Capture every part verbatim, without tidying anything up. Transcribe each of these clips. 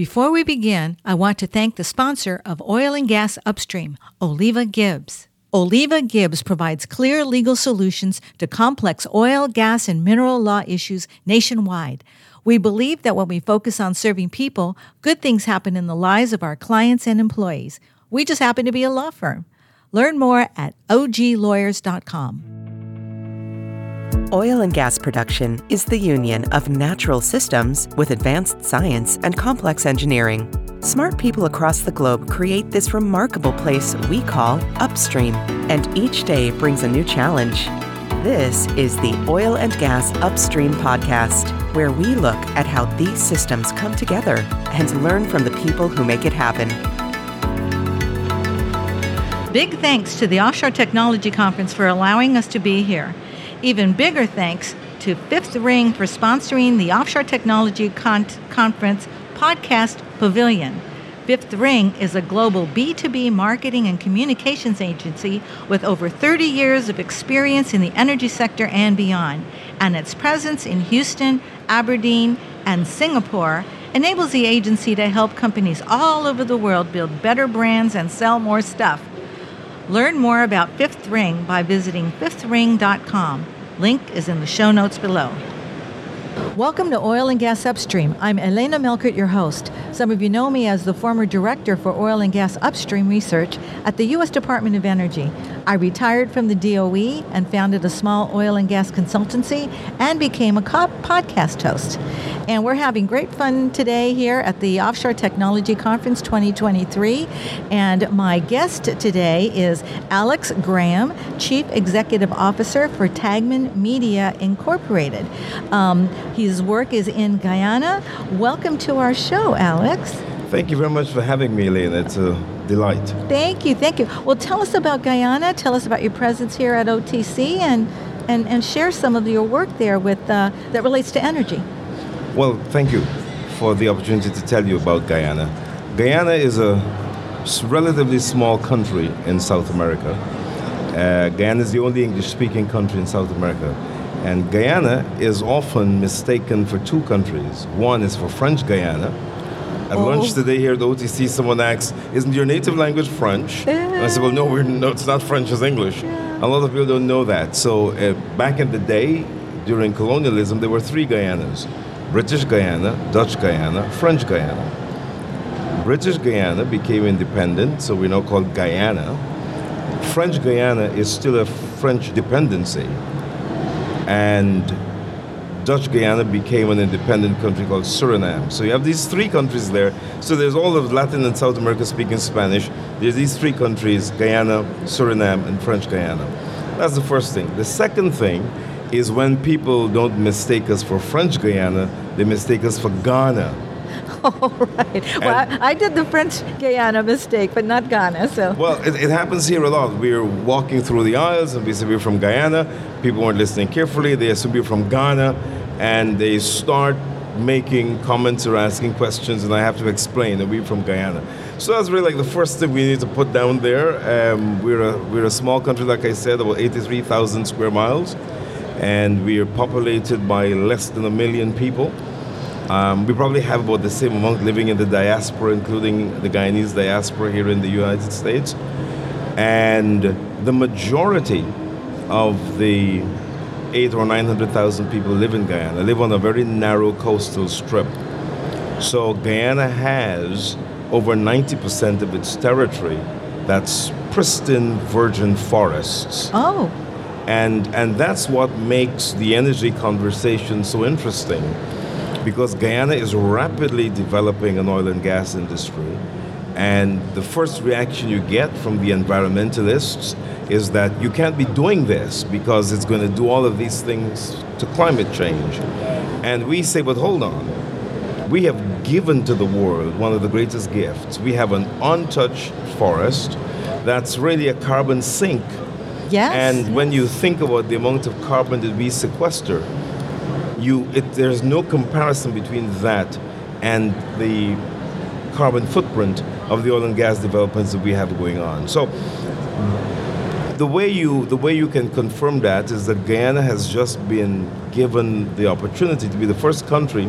Before we begin, I want to thank the sponsor of Oil and Gas Upstream, Oliva Gibbs. Oliva Gibbs provides clear legal solutions to complex oil, gas, and mineral law issues nationwide. We believe that when we focus on serving people, good things happen in the lives of our clients and employees. We just happen to be a law firm. Learn more at O G lawyers dot com. Oil and gas production is the union of natural systems with advanced science and complex engineering. Smart people across the globe create this remarkable place we call upstream, and each day brings a new challenge. This is the Oil and Gas Upstream podcast, where we look at how these systems come together and learn from the people who make it happen. Big thanks to the Offshore Technology Conference for allowing us to be here. Even bigger thanks to Fifth Ring for sponsoring the Offshore Technology Con- Conference Podcast Pavilion. Fifth Ring is a global B two B marketing and communications agency with over thirty years of experience in the energy sector and beyond, and its presence in Houston, Aberdeen, and Singapore enables the agency to help companies all over the world build better brands and sell more stuff. Learn more about Fifth Ring by visiting fifth ring dot com. Link is in the show notes below. Welcome to Oil and Gas Upstream. I'm Elena Melchert, your host. Some of you know me as the former Director for Oil and Gas Upstream Research at the U S Department of Energy. I retired from the D O E and founded a small oil and gas consultancy and became a co- podcast host. And we're having great fun today here at the Offshore Technology Conference twenty twenty-three. And my guest today is Alex Graham, Chief Executive Officer for Tagman Media Incorporated. Um, His work is in Guyana. Welcome to our show, Alex. Thank you very much for having me, Elena. It's a delight. Thank you, thank you. Well, tell us about Guyana. Tell us about your presence here at O T C, and and, and share some of your work there with uh, that relates to energy. Well, thank you for the opportunity to tell you about Guyana. Guyana is a relatively small country in South America. Uh, Guyana is the only English-speaking country in South America. And Guyana is often mistaken for two countries. One is for French Guyana. At oh. lunch today here at the O T C, someone asks, "Isn't your native language French?" Uh. And I said, "Well, no, we're no, it's not French, it's English." Yeah. A lot of people don't know that. So uh, back in the day, during colonialism, there were three Guyanas: British Guyana, Dutch Guyana, French Guyana. British Guyana became independent, so we're now called Guyana. French Guyana is still a French dependency. And Dutch Guyana became an independent country called Suriname. So you have these three countries there. So there's all of Latin and South America speaking Spanish. There's these three countries, Guyana, Suriname, and French Guyana. That's the first thing. The second thing is when people don't mistake us for French Guyana, they mistake us for Ghana. All right. And well, I, I did the French Guyana mistake, but not Ghana, so... Well, it, it happens here a lot. We're walking through the aisles, and we say we're from Guyana. People weren't listening carefully. They assume we're from Ghana, and they start making comments or asking questions, and I have to explain that we're from Guyana. So that's really like the first thing we need to put down there. Um, we're, a, we're a small country, like I said, about eighty-three thousand square miles, and we are populated by less than a million people. Um, we probably have about the same amount living in the diaspora, including the Guyanese diaspora here in the United States. And the majority of the eight or nine hundred thousand people live in Guyana, live on a very narrow coastal strip. So Guyana has over ninety percent of its territory that's pristine virgin forests. Oh. And, and that's what makes the energy conversation so interesting, because Guyana is rapidly developing an oil and gas industry. And the first reaction you get from the environmentalists is that you can't be doing this because it's going to do all of these things to climate change. And we say, but hold on, we have given to the world one of the greatest gifts. We have an untouched forest that's really a carbon sink. Yes. And when you think about the amount of carbon that we sequester, You, it, there's no comparison between that and the carbon footprint of the oil and gas developments that we have going on. So the way you the way you can confirm that is that Guyana has just been given the opportunity to be the first country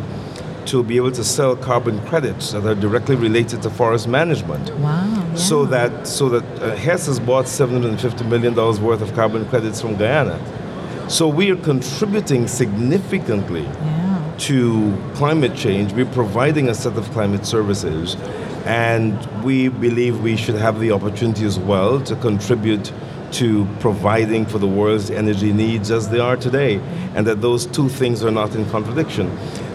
to be able to sell carbon credits that are directly related to forest management. Wow. Yeah. So that so that uh, Hess has bought seven hundred fifty million dollars worth of carbon credits from Guyana. So we are contributing significantly yeah. to climate change. We're providing a set of climate services, and we believe we should have the opportunity as well to contribute to providing for the world's energy needs as they are today, and that those two things are not in contradiction.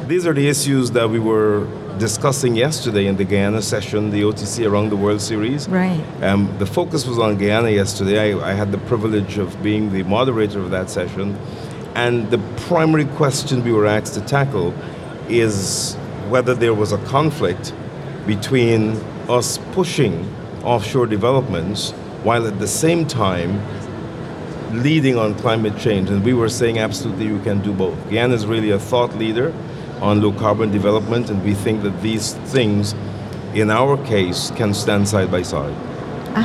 These are the issues that we were discussing yesterday in the Guyana session, the O T C Around the World series. Right. Um, the focus was on Guyana yesterday. I, I had the privilege of being the moderator of that session, and the primary question we were asked to tackle is whether there was a conflict between us pushing offshore developments while at the same time leading on climate change. And we were saying absolutely you can do both. Guyana is really a thought leader on low carbon development, and we think that these things, in our case, can stand side by side.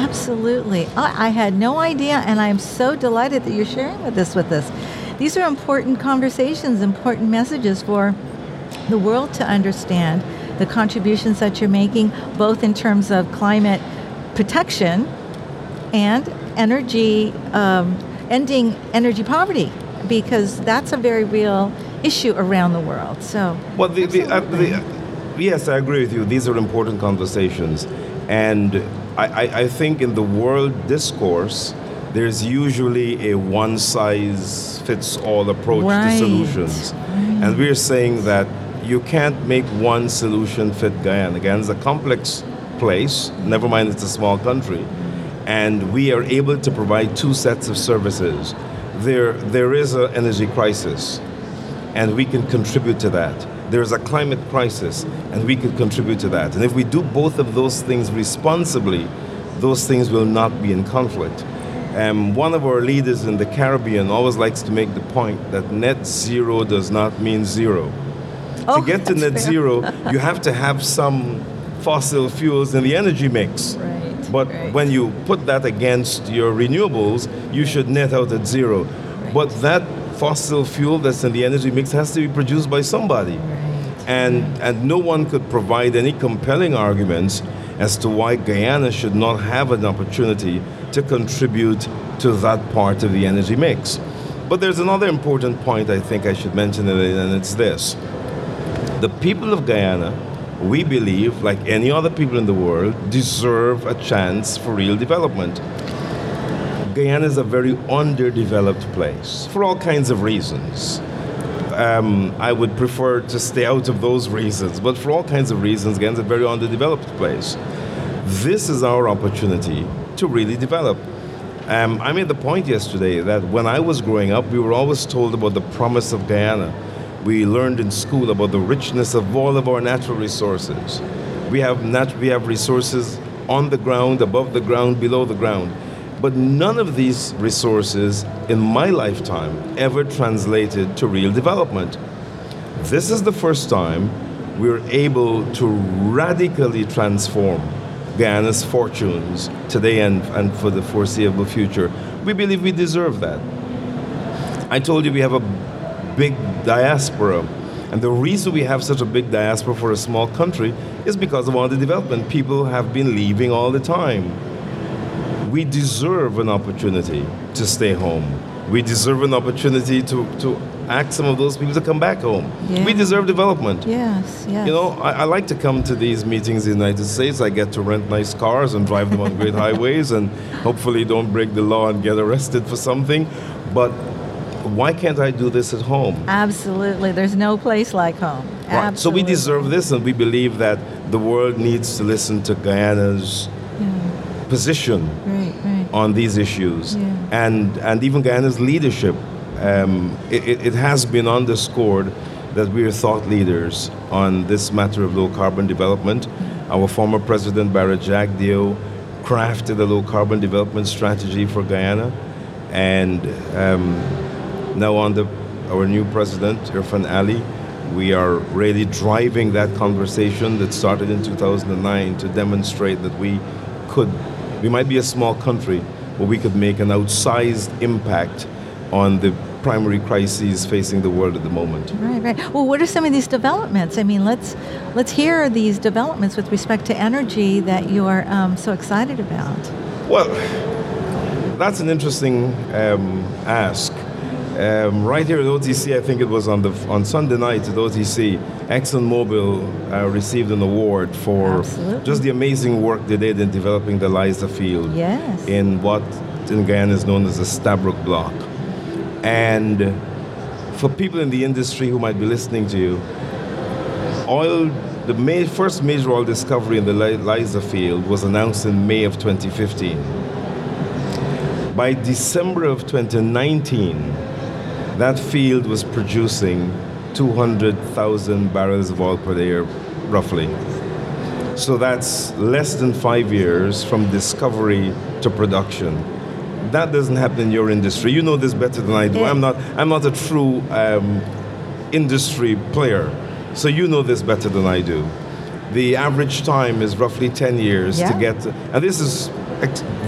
Absolutely. I, I had no idea, and I'm so delighted that you're sharing with us with us. These are important conversations, important messages for the world to understand the contributions that you're making, both in terms of climate protection and energy, um, ending energy poverty, because that's a very real issue around the world. So, well, the, the, uh, the, uh, yes, I agree with you. These are important conversations, and I, I, I think in the world discourse, there's usually a one-size-fits-all approach right. to solutions, right. and we're saying that you can't make one solution fit Guyana. Guyana is a complex place. Never mind, it's a small country. And we are able to provide two sets of services. There, there is an energy crisis, and we can contribute to that. There is a climate crisis, and we can contribute to that. And if we do both of those things responsibly, those things will not be in conflict. Um, one of our leaders in the Caribbean always likes to make the point that net zero does not mean zero. Oh, to get to net fair. zero, you have to have some fossil fuels in the energy mix. Right. But right. when you put that against your renewables, you should net out at zero. Right. But that fossil fuel that's in the energy mix has to be produced by somebody. Right. And and no one could provide any compelling arguments as to why Guyana should not have an opportunity to contribute to that part of the energy mix. But there's another important point I think I should mention, and it's this. The people of Guyana, we believe, like any other people in the world, deserve a chance for real development. Guyana is a very underdeveloped place for all kinds of reasons. Um, I would prefer to stay out of those reasons, but for all kinds of reasons, Guyana is a very underdeveloped place. This is our opportunity to really develop. Um, I made the point yesterday that when I was growing up, we were always told about the promise of Guyana. We learned in school about the richness of all of our natural resources. We have nat- we have resources on the ground, above the ground, below the ground. But none of these resources in my lifetime ever translated to real development. This is the first time we're able to radically transform Guyana's fortunes today and, and for the foreseeable future. We believe we deserve that. I told you we have a big diaspora. And the reason we have such a big diaspora for a small country is because of underdevelopment. People have been leaving all the time. We deserve an opportunity to stay home. We deserve an opportunity to, to ask some of those people to come back home. Yeah. We deserve development. Yes, yes. You know, I, I like to come to these meetings in the United States. I get to rent nice cars and drive them on great highways and hopefully don't break the law and get arrested for something. But why can't I do this at home? Absolutely. There's no place like home. Right. So we deserve this, and we believe that the world needs to listen to Guyana's yeah. position right, right. on these issues. Yeah. And and even Guyana's leadership. Um, it, it, it has been underscored that we are thought leaders on this matter of low-carbon development. Mm-hmm. Our former president, Bharrat Jagdeo, crafted a low-carbon development strategy for Guyana. And Um, now under our new president, Irfan Ali, we are really driving that conversation that started in two thousand nine to demonstrate that we could, we might be a small country, but we could make an outsized impact on the primary crises facing the world at the moment. Right, right. Well, what are some of these developments? I mean, let's let's hear these developments with respect to energy that you are um, so excited about. Well, that's an interesting um, ask. Um, right here at O T C, I think it was on the on Sunday night at O T C, ExxonMobil uh, received an award for Absolutely. just the amazing work they did in developing the Liza field yes. in what in Guyana is known as the Stabroek block. And for people in the industry who might be listening to you, oil, the ma- first major oil discovery in the Liza field was announced in May of twenty fifteen. By December of twenty nineteen, that field was producing two hundred thousand barrels of oil per day, roughly. So that's less than five years from discovery to production. That doesn't happen in your industry. You know this better than I do. I'm not, I'm not a true um, industry player, so you know this better than I do. The average time is roughly ten years yeah. to get, and this is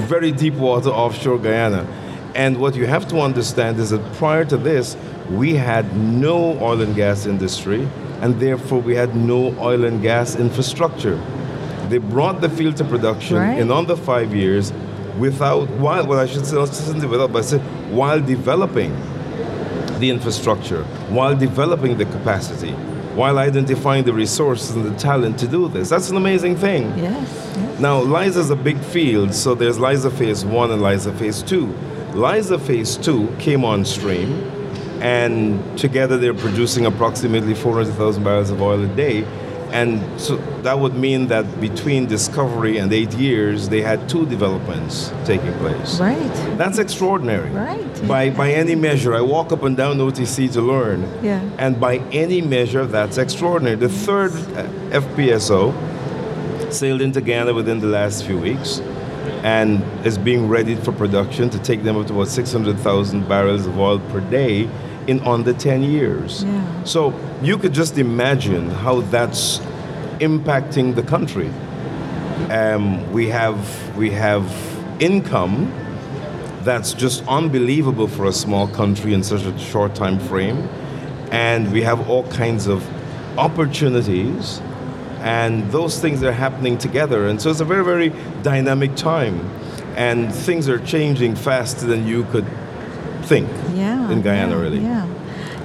very deep water offshore Guyana. And what you have to understand is that prior to this, we had no oil and gas industry, and therefore we had no oil and gas infrastructure. They brought the field to production right. in under five years without, while, well, I should say, without, but I said, while developing the infrastructure, while developing the capacity, while identifying the resources and the talent to do this. That's an amazing thing. Yes. yes. Now, Liza is a big field, so there's Liza Phase one and Liza Phase two. Liza Phase two came on stream, and together they're producing approximately four hundred thousand barrels of oil a day. And so that would mean that between discovery and eight years, they had two developments taking place. Right. That's extraordinary. Right. By by any measure, I walk up and down O T C to learn. Yeah. And by any measure, that's extraordinary. The third F P S O sailed into Guyana within the last few weeks, and is being readied for production to take them up to about six hundred thousand barrels of oil per day in under ten years. Yeah. So you could just imagine how that's impacting the country. Um, we have we have income that's just unbelievable for a small country in such a short time frame, and we have all kinds of opportunities. And those things are happening together. And so it's a very, very dynamic time. And things are changing faster than you could think yeah, in Guyana, yeah, really. Yeah,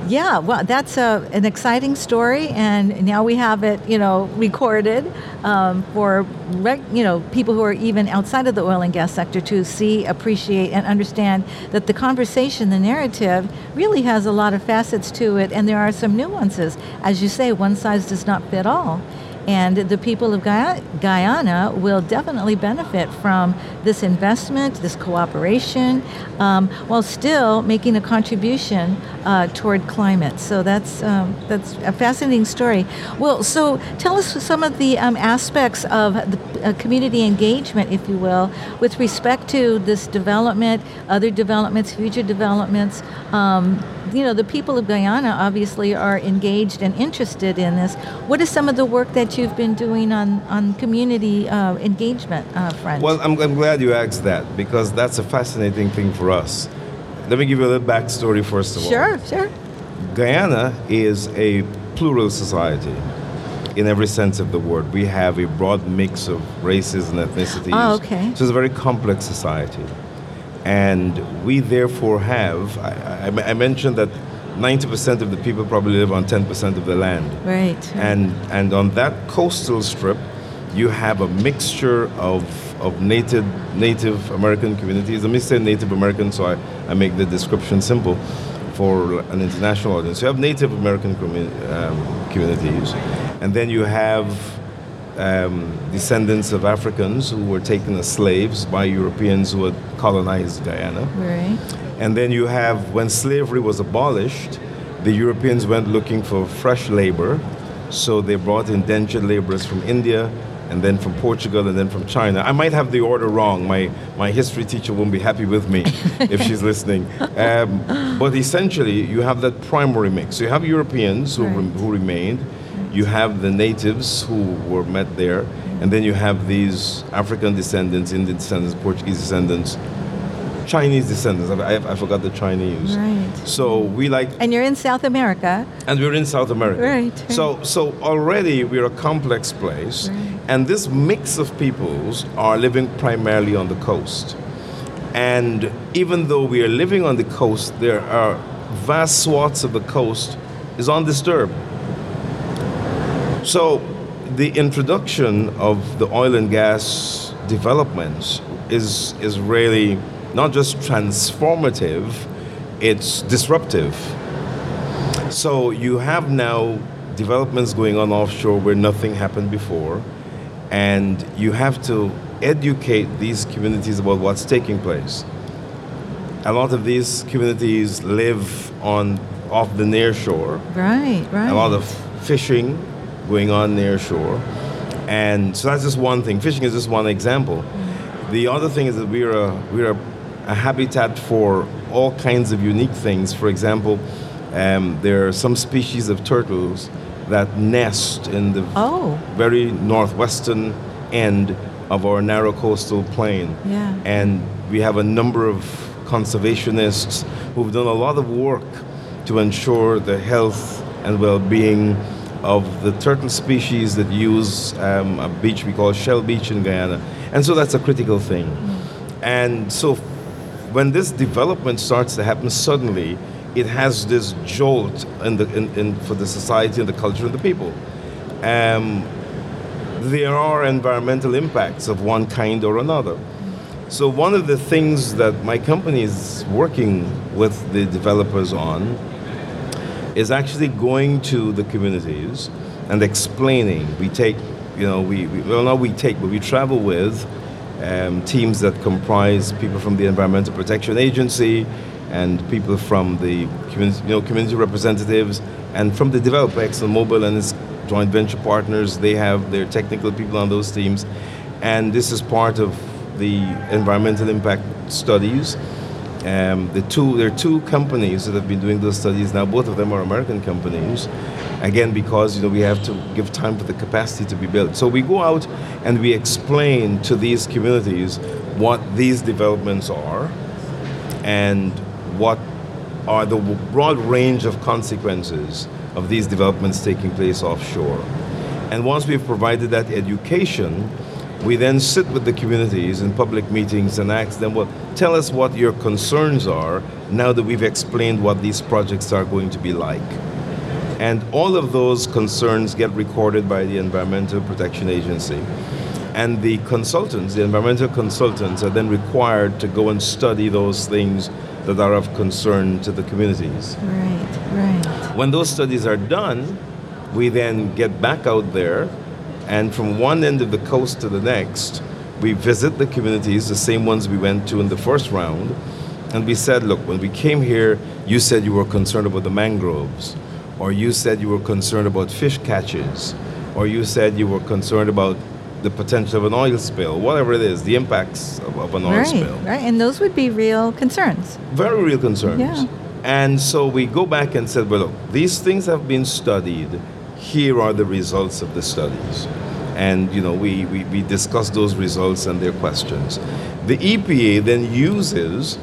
yeah. Well, that's a, an exciting story. And now we have it, you know, recorded um, for, rec- you know, people who are even outside of the oil and gas sector to see, appreciate, and understand that the conversation, the narrative, really has a lot of facets to it. And there are some nuances. As you say, one size does not fit all. And the people of Guyana will definitely benefit from this investment, this cooperation, um, while still making a contribution uh, toward climate. So that's um, that's a fascinating story. Well, so tell us some of the um, aspects of the uh, community engagement, if you will, with respect to this development, other developments, future developments. Um, You know, the people of Guyana obviously are engaged and interested in this. What is some of the work that you've been doing on, on community uh, engagement uh, front? Well, I'm, I'm glad you asked that, because that's a fascinating thing for us. Let me give you a little backstory first of all. Sure, sure. Guyana is a plural society in every sense of the word. We have a broad mix of races and ethnicities. Oh, okay. So it's a very complex society. And we therefore have, I, I, I mentioned that ninety percent of the people probably live on ten percent of the land. Right, right. And and on that coastal strip, you have a mixture of of native Native American communities. Let me say Native American so I, I make the description simple for an international audience. You have Native American commu- um, communities, and then you have Um, descendants of Africans who were taken as slaves by Europeans who had colonized Guyana. Right. And then you have, when slavery was abolished, the Europeans went looking for fresh labor, so they brought indentured laborers from India, and then from Portugal, and then from China. I might have the order wrong. My my history teacher won't be happy with me if she's listening. Um, but essentially, you have that primary mix. So you have Europeans who, right. rem- who remained, you have the natives who were met there, and then you have these African descendants, Indian descendants, Portuguese descendants, Chinese descendants. I, I, I forgot the Chinese. Right. So we like... And you're in South America. And we're in South America. Right. right. So, so already we're a complex place. Right. And this mix of peoples are living primarily on the coast. And even though we are living on the coast, there are vast swaths of the coast is undisturbed. So the introduction of the oil and gas developments is is really not just transformative, it's disruptive. So you have now developments going on offshore where nothing happened before, and you have to educate these communities about what's taking place. A lot of these communities live on off the near shore. Right, right. A lot of fishing going on near shore. And so that's just one thing. Fishing is just one example. The other thing is that we're a, we're a, a habitat for all kinds of unique things. For example, um, there are some species of turtles that nest in the oh. very northwestern end of our narrow coastal plain. Yeah. And we have a number of conservationists who've done a lot of work to ensure the health and well-being of the turtle species that use um, a beach we call Shell Beach in Guyana. And so that's a critical thing. Mm. And so when this development starts to happen suddenly, it has this jolt in the, in, in, for the society and the culture and the people. Um, there are environmental impacts of one kind or another. So one of the things that my company is working with the developers on is actually going to the communities and explaining. We take, you know, we, we well not we take, but we travel with um, teams that comprise people from the Environmental Protection Agency and people from the community, you know, community representatives, and from the developer ExxonMobil and its joint venture partners. They have their technical people on those teams, and this is part of the environmental impact studies. Um, the two, there are two companies that have been doing those studies now. Both of them are American companies. Again, because you know we have to give time for the capacity to be built. So we go out and we explain to these communities what these developments are and what are the broad range of consequences of these developments taking place offshore. And once we've provided that education, we then sit with the communities in public meetings and ask them, well, tell us what your concerns are now that we've explained what these projects are going to be like. And all of those concerns get recorded by the Environmental Protection Agency. And the consultants, the environmental consultants, are then required to go and study those things that are of concern to the communities. Right, right. When those studies are done, we then get back out there. And from one end of the coast to the next, we visit the communities, the same ones we went to in the first round. And we said, look, when we came here, you said you were concerned about the mangroves, or you said you were concerned about fish catches, or you said you were concerned about the potential of an oil spill, whatever it is, the impacts of, of an oil right, spill. Right, and those would be real concerns. Very real concerns. Yeah. And so we go back and said, well, look, these things have been studied. Here are the results of the studies. And, you know, we, we, we discuss those results and their questions. The E P A then uses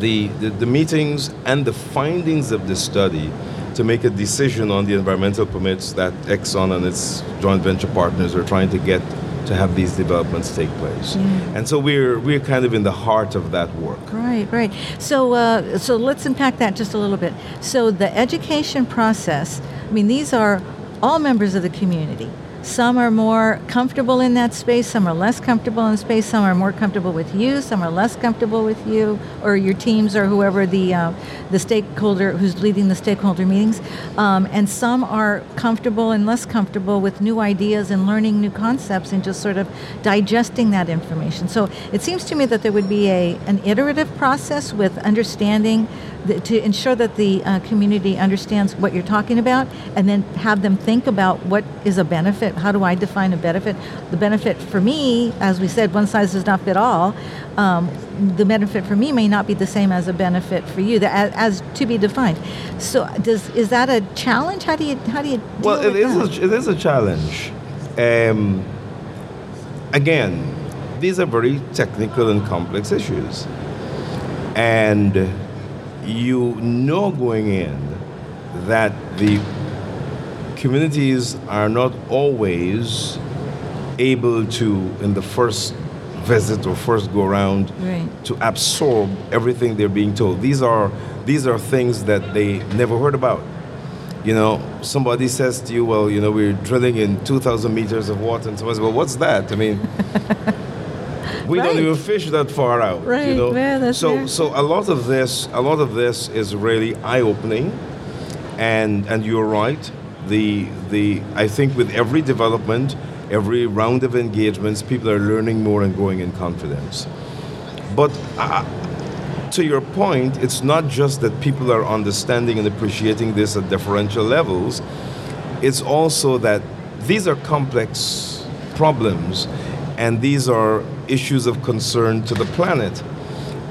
the, the, the meetings and the findings of the study to make a decision on the environmental permits that Exxon and its joint venture partners are trying to get to have these developments take place. Mm. And so we're we're kind of in the heart of that work. Right, right. So uh, so let's unpack that just a little bit. So the education process, I mean, these are all members of the community. Some are more comfortable in that space, some are less comfortable in space, some are more comfortable with you, some are less comfortable with you, or your teams, or whoever the uh, the stakeholder who's leading the stakeholder meetings. Um, and some are comfortable and less comfortable with new ideas and learning new concepts and just sort of digesting that information. So it seems to me that there would be a an iterative process with understanding the, to ensure that the uh, community understands what you're talking about, and then have them think about what is a benefit. How do I define a benefit? The benefit for me, as we said, one size does not fit all. Um, the benefit for me may not be the same as a benefit for you, that, as, as to be defined. So, does is that a challenge? How do you how do you? Deal well, it with is that? A, it is a challenge. Um, again, these are very technical and complex issues. And you know going in that the communities are not always able to, in the first visit or first go around, right, to absorb everything they're being told. These are these are things that they never heard about. You know, somebody says to you, well, you know, we're drilling in two thousand meters of water, and somebody says, well, what's that? I mean, we right. don't even fish that far out. Right. You know? Yeah, that's so fair. so a lot of this a lot of this is really eye-opening, and and you're right. The the I think with every development, every round of engagements, people are learning more and going in confidence. But uh, to your point, it's not just that people are understanding and appreciating this at differential levels. It's also that these are complex problems, and these are issues of concern to the planet.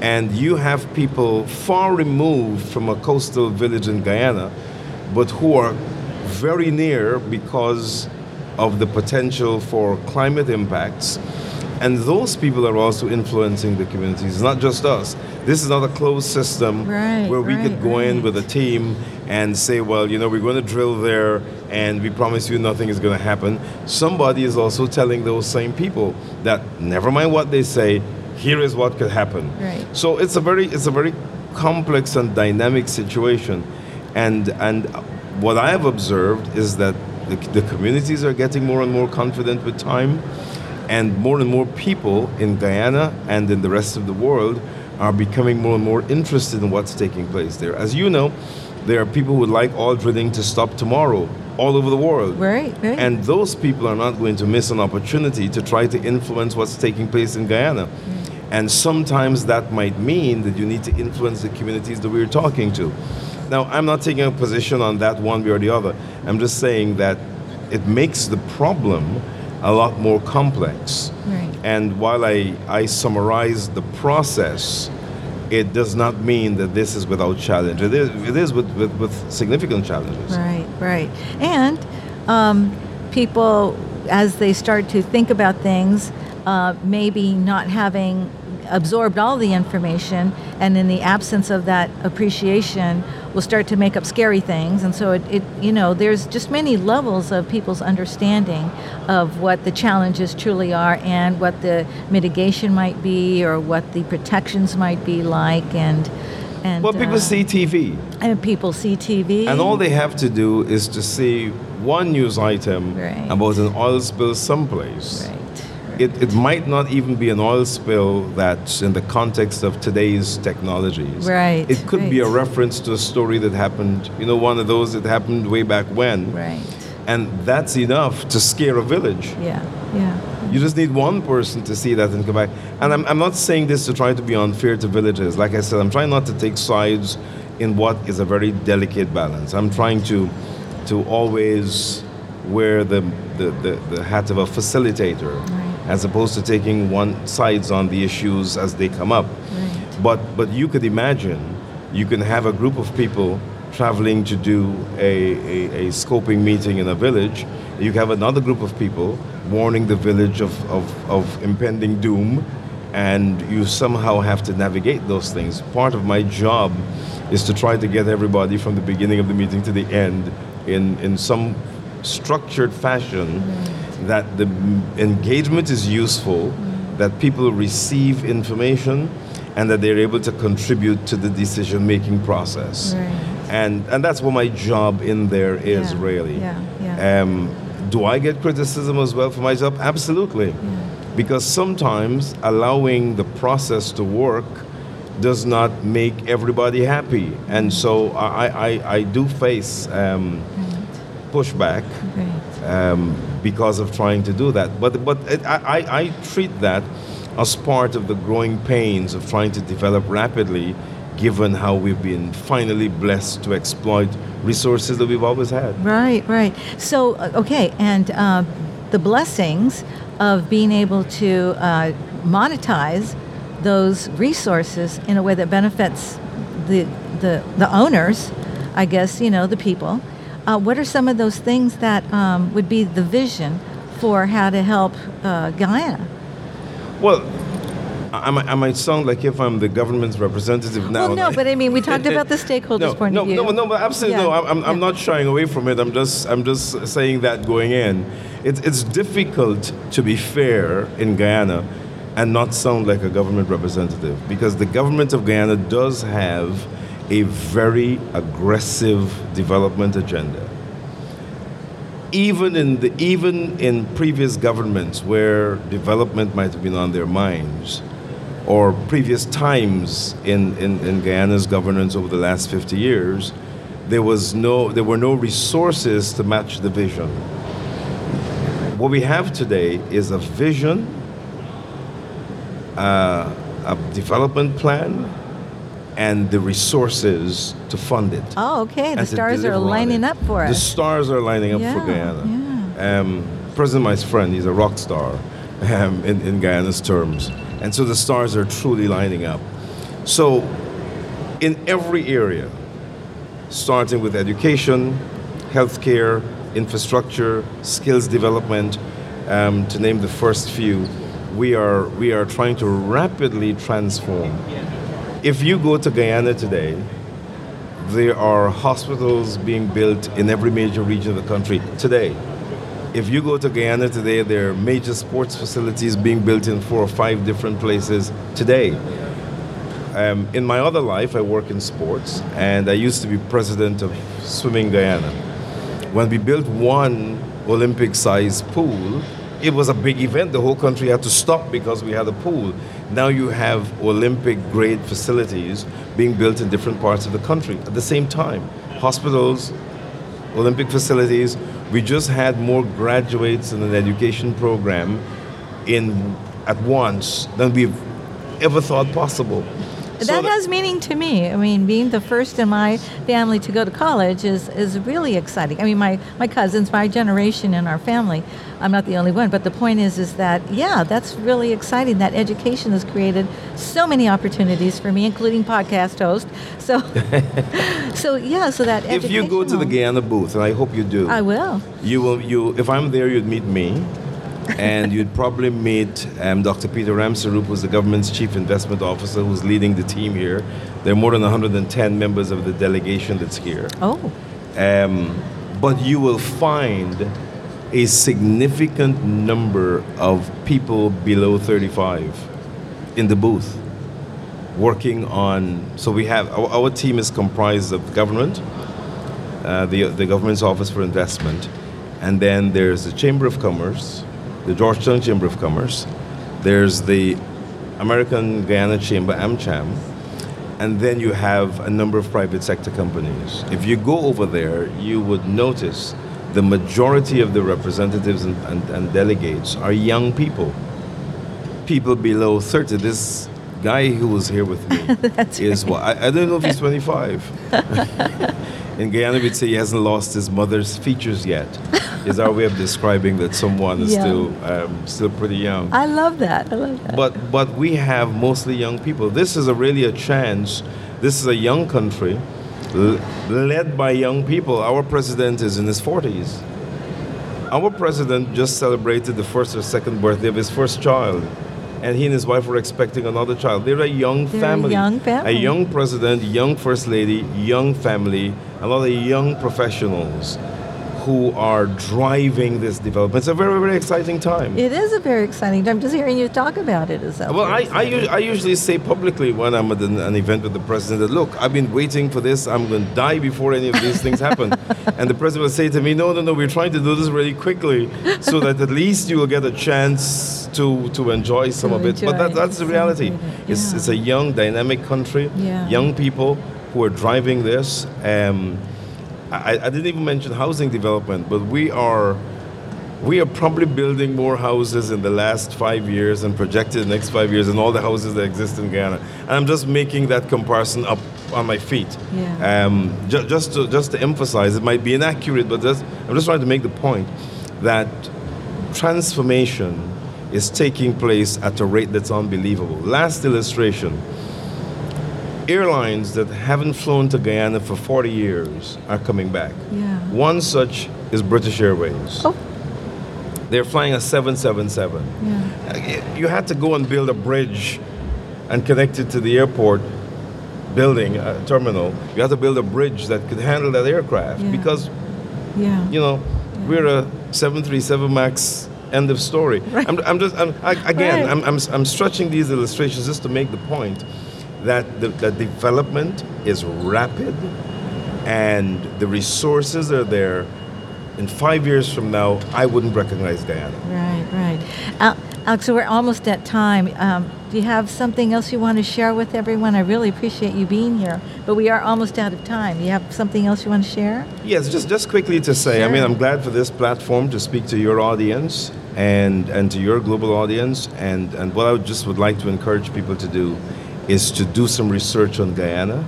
And you have people far removed from a coastal village in Guyana, but who are very near because of the potential for climate impacts, and those people are also influencing the communities, not just us. This is not a closed system right, where we right, could go right. in with a team and say, well, you know, we're going to drill there and we promise you nothing is going to happen. Somebody is also telling those same people that never mind what they say, here is what could happen. Right. So it's a very it's a very complex and dynamic situation, and and what I have observed is that The, the communities are getting more and more confident with time, and more and more people in Guyana and in the rest of the world are becoming more and more interested in what's taking place there. As you know, there are people who would like oil drilling to stop tomorrow all over the world. Right, right. And those people are not going to miss an opportunity to try to influence what's taking place in Guyana. Mm. And sometimes that might mean that you need to influence the communities that we're talking to. Now, I'm not taking a position on that one way or the other. I'm just saying that it makes the problem a lot more complex. Right. And while I, I summarize the process, it does not mean that this is without challenge. It is, it is with, with, with significant challenges. Right, right. And um, people, as they start to think about things, uh, maybe not having absorbed all the information, and in the absence of that appreciation, will start to make up scary things. And so it, it, you know, there's just many levels of people's understanding of what the challenges truly are and what the mitigation might be or what the protections might be like. And, and well, people uh, see T V. And people see T V. And all they have to do is to see one news item right. about an oil spill someplace. Right. It, it might not even be an oil spill that's in the context of today's technologies. Right. It could right. be a reference to a story that happened, you know, one of those that happened way back when. Right. And that's enough to scare a village. Yeah, yeah. You just need one person to see that and come back. And I'm, I'm not saying this to try to be unfair to villagers. Like I said, I'm trying not to take sides in what is a very delicate balance. I'm trying to, to always wear the, the, the, the hat of a facilitator. Right. As opposed to taking one sides on the issues as they come up. Right. But but you could imagine, you can have a group of people traveling to do a, a, a scoping meeting in a village. You have another group of people warning the village of, of, of impending doom, and you somehow have to navigate those things. Part of my job is to try to get everybody from the beginning of the meeting to the end in, in some structured fashion. Right. That the engagement is useful, that people receive information, and that they're able to contribute to the decision-making process. Right. And and that's what my job in there is, yeah, really. Yeah, yeah. Um, do I get criticism as well for my job? Absolutely. Yeah. Because sometimes allowing the process to work does not make everybody happy. And so I, I, I do face um, right. pushback. Right. Um, because of trying to do that. But but it, I, I, I treat that as part of the growing pains of trying to develop rapidly, given how we've been finally blessed to exploit resources that we've always had. Right, right. So, okay, and uh, the blessings of being able to uh, monetize those resources in a way that benefits the the, the owners, I guess, you know, the people. Uh, what are some of those things that um, would be the vision for how to help uh, Guyana? Well, I might, I might sound like if I'm the government's representative now. Well, no, but I mean, we talked about the stakeholders' no, point no, of view. No, no, no, but absolutely yeah. no. I'm, I'm yeah. not shying away from it. I'm just, I'm just saying that going in, it's, it's difficult to be fair in Guyana and not sound like a government representative, because the government of Guyana does have a very aggressive development agenda. Even in the even in previous governments where development might have been on their minds, or previous times in, in, in Guyana's governance over the last fifty years, there was no there were no resources to match the vision. What we have today is a vision, uh, a development plan, and the resources to fund it. Oh, okay. The stars are lining up for us. The stars are lining up yeah, for Guyana. Yeah. Um, President Mai's friend, he's a rock star um, in, in Guyana's terms. And so the stars are truly lining up. So in every area, starting with education, healthcare, infrastructure, skills development, um, to name the first few, we are we are trying to rapidly transform. If you go to Guyana today, there are hospitals being built in every major region of the country today. If you go to Guyana today, there are major sports facilities being built in four or five different places today. Um, in my other life, I work in sports, and I used to be president of Swimming Guyana. When we built one Olympic-sized pool, it was a big event. The whole country had to stop because we had a pool. Now you have Olympic-grade facilities being built in different parts of the country at the same time. Hospitals, Olympic facilities. We just had more graduates in an education program in at once than we've ever thought possible. That, so that has meaning to me. I mean, being the first in my family to go to college is, is really exciting. I mean, my, my cousins, my generation in our family, I'm not the only one, but the point is, is that, yeah, that's really exciting. That education has created so many opportunities for me, including podcast host. So, so yeah, so that education. If you go to the Guyana booth, and I hope you do. I will. You will. You. If I'm there, you'd meet me. And you'd probably meet um, Doctor Peter Ramsarup, who's the government's chief investment officer, who's leading the team here. There are more than one hundred ten members of the delegation that's here. Oh. Um, but you will find a significant number of people below thirty-five in the booth working on. So we have our, our team is comprised of government, uh, the the government's office for investment, and then there's the Chamber of Commerce. The Georgetown Chamber of Commerce, there's the American Guyana Chamber, AmCham, and then you have a number of private sector companies. If you go over there, you would notice the majority of the representatives and, and, and delegates are young people, people below thirty. This guy who was here with me is, right. well, I, I don't know if he's twenty-five. In Guyana, we'd say he hasn't lost his mother's features yet. Is our way of describing that someone is yeah. still um, still pretty young. I love that. I love that. But but we have mostly young people. This is a really a chance. This is a young country l- led by young people. Our president is in his forties. Our president just celebrated the first or second birthday of his first child. And he and his wife were expecting another child. They're a young They're family. A young family. A young president, young first lady, young family, a lot of young professionals who are driving this development. It's a very, very exciting time. It is a very exciting time. Just hearing you talk about it is that. Well, I, I, I usually say publicly when I'm at an, an event with the president that, look, I've been waiting for this. I'm going to die before any of these things happen. And the president will say to me, no, no, no, we're trying to do this really quickly so that at least you will get a chance to, to enjoy some to of enjoy it. But that, that's the reality. It. Yeah. It's, it's a young, dynamic country, yeah. young people who are driving this. Um, I, I didn't even mention housing development, but we are we are probably building more houses in the last five years and projected the next five years than all the houses that exist in Guyana. And I'm just making that comparison up on my feet. Yeah. Um, ju- just to just to emphasize, it might be inaccurate, but just, I'm just trying to make the point that transformation is taking place at a rate that's unbelievable. Last illustration. Airlines that haven't flown to Guyana for forty years are coming back. Yeah. One such is British Airways. Oh. They're flying a seven seventy-seven. Yeah. You had to go and build a bridge and connect it to the airport building, uh, terminal. You have to build a bridge that could handle that aircraft, yeah. because, yeah. you know, yeah. we're a seven thirty-seven MAX, end of story. Right. I'm, I'm just, I'm, I, again, right. I'm, I'm, I'm stretching these illustrations just to make the point that the, the development is rapid and the resources are there. In five years from now, I wouldn't recognize Guyana. Right, right. Uh, Alex, so we're almost at time. Um, do you have something else you want to share with everyone? I really appreciate you being here, but we are almost out of time. Do you have something else you want to share? Yes, just just quickly to say, sure. I mean, I'm glad for this platform to speak to your audience and, and to your global audience. And, and what I would just would like to encourage people to do is to do some research on Guyana.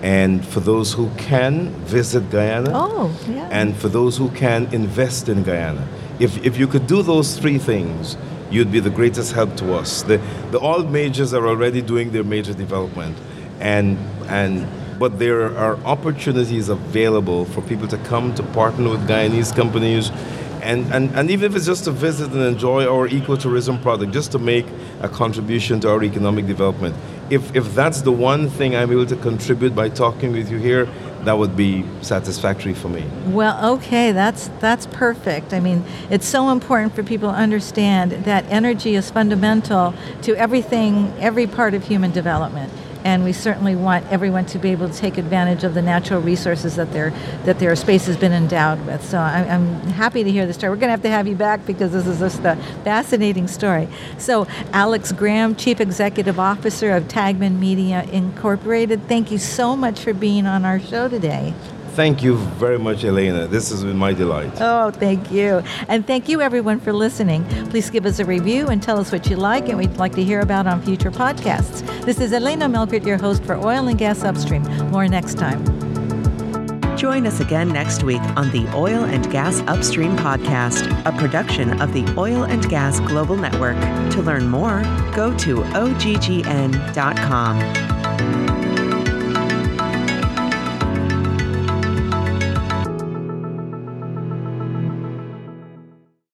And for those who can, visit Guyana. Oh, yeah. And for those who can, invest in Guyana. If if you could do those three things, you'd be the greatest help to us. The the oil majors are already doing their major development, and and but there are opportunities available for people to come to partner with Guyanese companies, and, and, and even if it's just to visit and enjoy our ecotourism product, just to make a contribution to our economic development. If if that's the one thing I'm able to contribute by talking with you here, that would be satisfactory for me. Well, okay, that's that's perfect. I mean, it's so important for people to understand that energy is fundamental to everything, every part of human development. And we certainly want everyone to be able to take advantage of the natural resources that their that their space has been endowed with. So I'm, I'm happy to hear the story. We're going to have to have you back because this is just a fascinating story. So Alex Graham, Chief Executive Officer of Tagman Media Incorporated, thank you so much for being on our show today. Thank you very much, Elena. This has been my delight. Oh, thank you. And thank you, everyone, for listening. Please give us a review and tell us what you like and we'd like to hear about on future podcasts. This is Elena Melchert, your host for Oil and Gas Upstream. More next time. Join us again next week on the Oil and Gas Upstream podcast, a production of the Oil and Gas Global Network. To learn more, go to O G G N dot com.